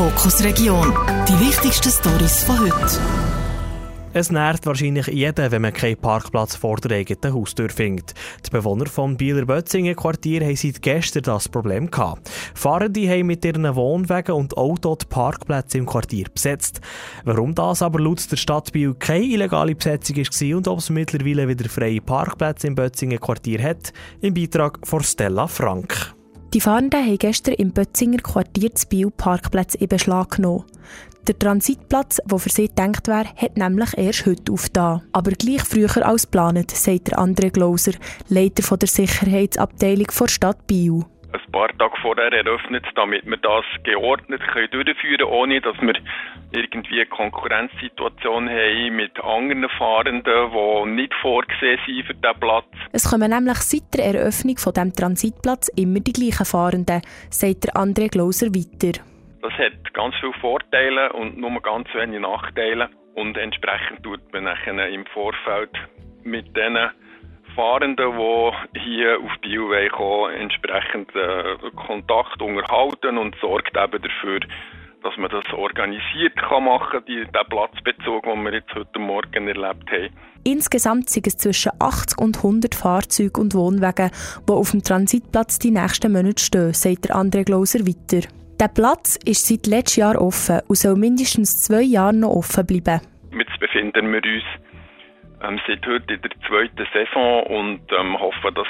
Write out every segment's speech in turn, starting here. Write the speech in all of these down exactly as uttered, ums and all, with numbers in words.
Fokus Region. Die wichtigsten Storys von heute. Es nervt wahrscheinlich jeden, wenn man keinen Parkplatz vor der eigenen Haustür findet. Die Bewohner des Bieler Bözingen-Quartiers haben seit gestern das Problem gehabt. Fahrende haben mit ihren Wohnwagen und Autos die Parkplätze im Quartier besetzt. Warum das aber laut der Stadt Biel keine illegale Besetzung war und ob es mittlerweile wieder freie Parkplätze im Bözingen-Quartier hat, im Beitrag von Stella Frank. Die Fahrenden haben gestern im Bözzinger Quartier zu Biel Parkplätze in Beschlag genommen. Der Transitplatz, der für sie gedacht wäre, hat nämlich erst heute aufgetan. Aber gleich früher als geplant, sagt der André Glauser, Leiter von der Sicherheitsabteilung der Stadt Biel. Ein paar Tage vorher eröffnet, damit wir das geordnet durchführen können, ohne dass wir irgendwie eine Konkurrenzsituation haben mit anderen Fahrenden, die nicht vorgesehen sind für diesen Platz. Es kommen nämlich seit der Eröffnung von diesem Transitplatz immer die gleichen Fahrenden, sagt der André Glauser weiter. Das hat ganz viele Vorteile und nur ganz wenige Nachteile. Und entsprechend tut man nachher im Vorfeld mit diesen Fahrenden, die hier auf Biel kommen, entsprechend äh, Kontakt unterhalten und sorgt eben dafür, dass man das organisiert kann machen, die, den Platzbezug, den wir jetzt heute Morgen erlebt haben. Insgesamt sind es zwischen achtzig und hundert Fahrzeuge und Wohnwagen, die auf dem Transitplatz die nächsten Monate stehen, sagt der André Glauser weiter. Der Platz ist seit letztem Jahr offen und soll mindestens zwei Jahre noch offen bleiben. Jetzt befinden wir uns ähm, seit heute in der zweiten Saison und ähm, hoffen, dass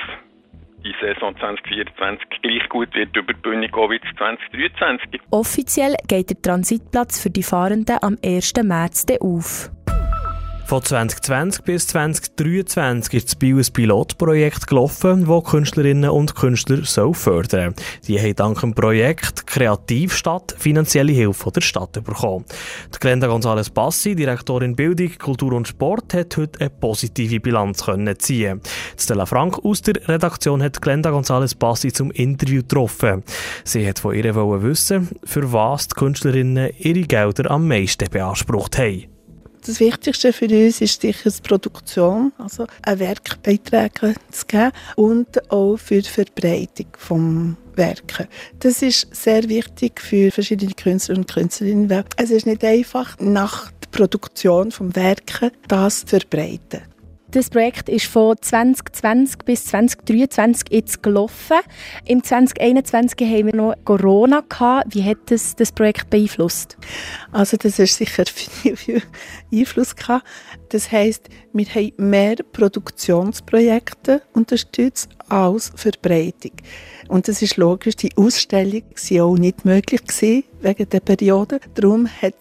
die Saison zwanzig vierundzwanzig gleich gut wird über die Bühne gehen wie zwanzig dreiundzwanzig. Offiziell geht der Transitplatz für die Fahrenden am ersten März auf. Von zwanzig zwanzig bis zwanzig dreiundzwanzig ist das Biel ein Pilotprojekt gelaufen, das Künstlerinnen und Künstler fördern soll. Die haben dank dem Projekt «Kreativstadt» finanzielle Hilfe von der Stadt bekommen. Die Glenda González-Bassi, Direktorin Bildung, Kultur und Sport, hat heute eine positive Bilanz können ziehen. Stella Frank aus der Redaktion hat Glenda González-Bassi zum Interview getroffen. Sie wollte von ihr wissen, für was die Künstlerinnen ihre Gelder am meisten beansprucht haben. Das Wichtigste für uns ist sicher die Produktion, also ein Werk beitragen zu geben und auch für die Verbreitung des Werkes. Das ist sehr wichtig für verschiedene Künstler und Künstlerinnen. Es ist nicht einfach, nach der Produktion des Werkes das zu verbreiten. Das Projekt ist von zwanzig zwanzig bis zwanzig dreiundzwanzig jetzt gelaufen. Im zwanzig einundzwanzig haben wir noch Corona gehabt. Wie hat das das Projekt beeinflusst? Also das ist sicher viel, viel Einfluss gehabt. Das heisst, wir haben mehr Produktionsprojekte unterstützt als Verbreitung. Und das ist logisch, die Ausstellung war auch nicht möglich gewesen wegen der Periode. Darum hat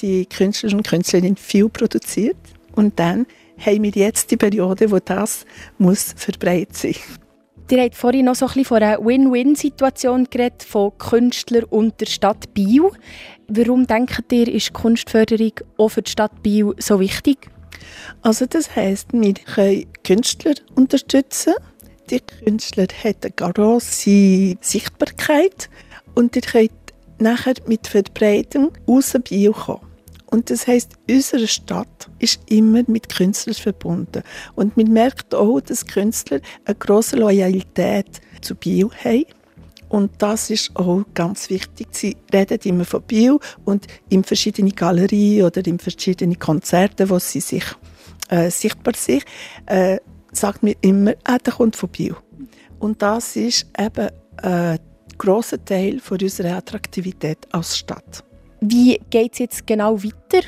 die Künstlerinnen und Künstlerinnen viel produziert und dann haben wir jetzt die Periode, wo das muss verbreitet sein muss. Ihr habt vorhin noch so ein bisschen von einer Win-Win-Situation geredet, von Künstlern und der Stadt Biel. Warum, denkt ihr, ist Kunstförderung auch für die Stadt Biel so wichtig? Also das heisst, wir können Künstler unterstützen. Die Künstler haben eine grosse Sichtbarkeit und ihr könnt nachher mit Verbreitung aus Biel kommen. Und das heisst, unsere Stadt ist immer mit Künstlern verbunden. Und man merkt auch, dass Künstler eine grosse Loyalität zu Biel haben. Und das ist auch ganz wichtig. Sie reden immer von Biel und in verschiedenen Galerien oder in verschiedenen Konzerten, wo sie sich äh, sichtbar sind, äh, sagt man immer, ah, der kommt von Biel. Und das ist eben ein grosser Teil von unserer Attraktivität als Stadt. Wie geht es jetzt genau weiter?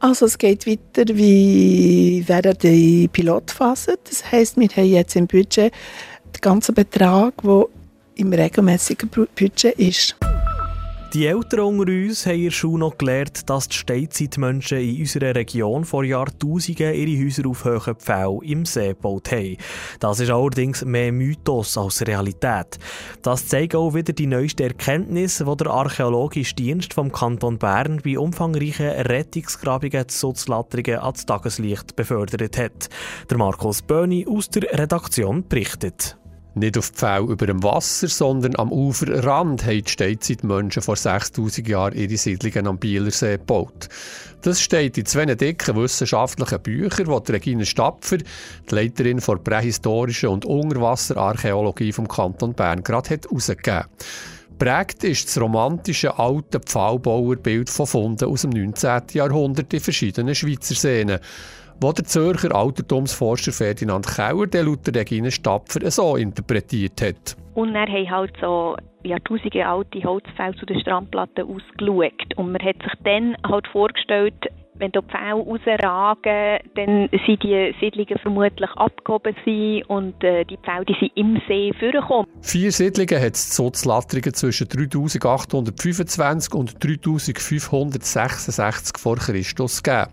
Also es geht weiter wie während der Pilotphase. Das heisst, wir haben jetzt im Budget den ganzen Betrag, der im regelmäßigen Budget ist. Die Eltern unter uns haben in der Schule noch gelernt, dass die Steinzeitmenschen in unserer Region vor Jahrtausenden ihre Häuser auf hohen Pfählen im See gebaut haben. Das ist allerdings mehr Mythos als Realität. Das zeigt auch wieder die neueste Erkenntnis, die der Archäologische Dienst vom Kanton Bern bei umfangreichen Rettungsgrabungen zu Sutz-Lattrigen ans Tageslicht befördert hat. Der Markus Böhni aus der Redaktion berichtet. Nicht auf Pfähl über dem Wasser, sondern am Uferrand haben die Steinzeitmenschen vor sechstausend Jahren ihre Siedlungen am Bielersee gebaut. Das steht in zwei dicken wissenschaftlichen Büchern, wo die Regine Stapfer, die Leiterin der prähistorischen und Unterwasserarchäologie vom Kanton Bern, gerade herausgegeben hat. Prägt ist das romantische alte Pfahlbauerbild von Funden aus dem neunzehnten Jahrhundert in verschiedenen Schweizer Seen, wo der Zürcher Altertumsforscher Ferdinand Kauer den Luther Regine Stapfer so interpretiert hat. Und er hat halt so Jahrtausende alte Holzpfähle zu den Strandplatten ausgeschaut. Und man hat sich dann halt vorgestellt, wenn die Pfähle rausragen, dann sind die Siedlungen vermutlich abgehoben gewesen und äh, die Pfähle die sind im See vorgekommen. Vier Siedlungen hat es in Sutz-Lattrigen zwischen dreitausendachthundertfünfundzwanzig und dreitausendfünfhundertsechsundsechzig vor Christus gegeben.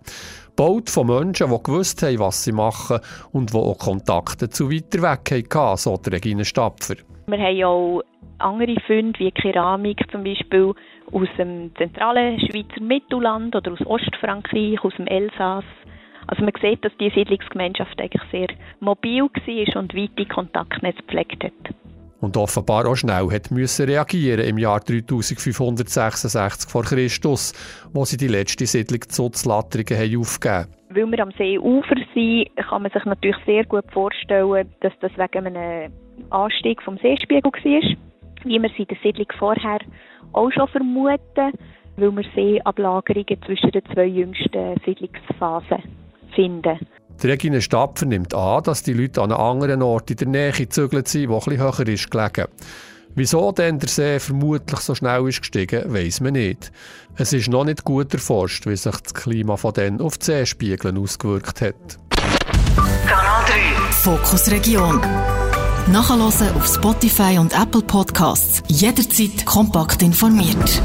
Gebaut von Menschen, die gewusst haben, was sie machen und die auch Kontakte zu weiter weg hatten, so die Regine Stapfer. Wir haben auch andere Funde, wie Keramik zum Beispiel, aus dem zentralen Schweizer Mittelland oder aus Ostfrankreich, aus dem Elsass. Also man sieht, dass die Siedlungsgemeinschaft eigentlich sehr mobil war und weite Kontaktnetze gepflegt hat. Und offenbar auch schnell hat müssen reagieren im Jahr dreitausendfünfhundertsechsundsechzig vor Christus, wo sie die letzte Siedlung Sutz-Lattrigen haben aufgegeben. Weil wir am Seeufer sind, kann man sich natürlich sehr gut vorstellen, dass das wegen einem Anstieg vom Seespiegel war, wie wir sie in der Siedlung vorher auch schon vermuten, weil wir Seeablagerungen zwischen den zwei jüngsten Siedlungsphasen finden. Die Regine Stapfer nimmt an, dass die Leute an einem anderen Ort in der Nähe gezügelt sind, der etwas höher ist gelegen. Wieso denn der See vermutlich so schnell ist gestiegen, weiss man nicht. Es ist noch nicht gut erforscht, wie sich das Klima von dann auf die Seespiegeln ausgewirkt hat. Kanal drei Fokus Region. Nachhören auf Spotify und Apple Podcasts. Jederzeit kompakt informiert.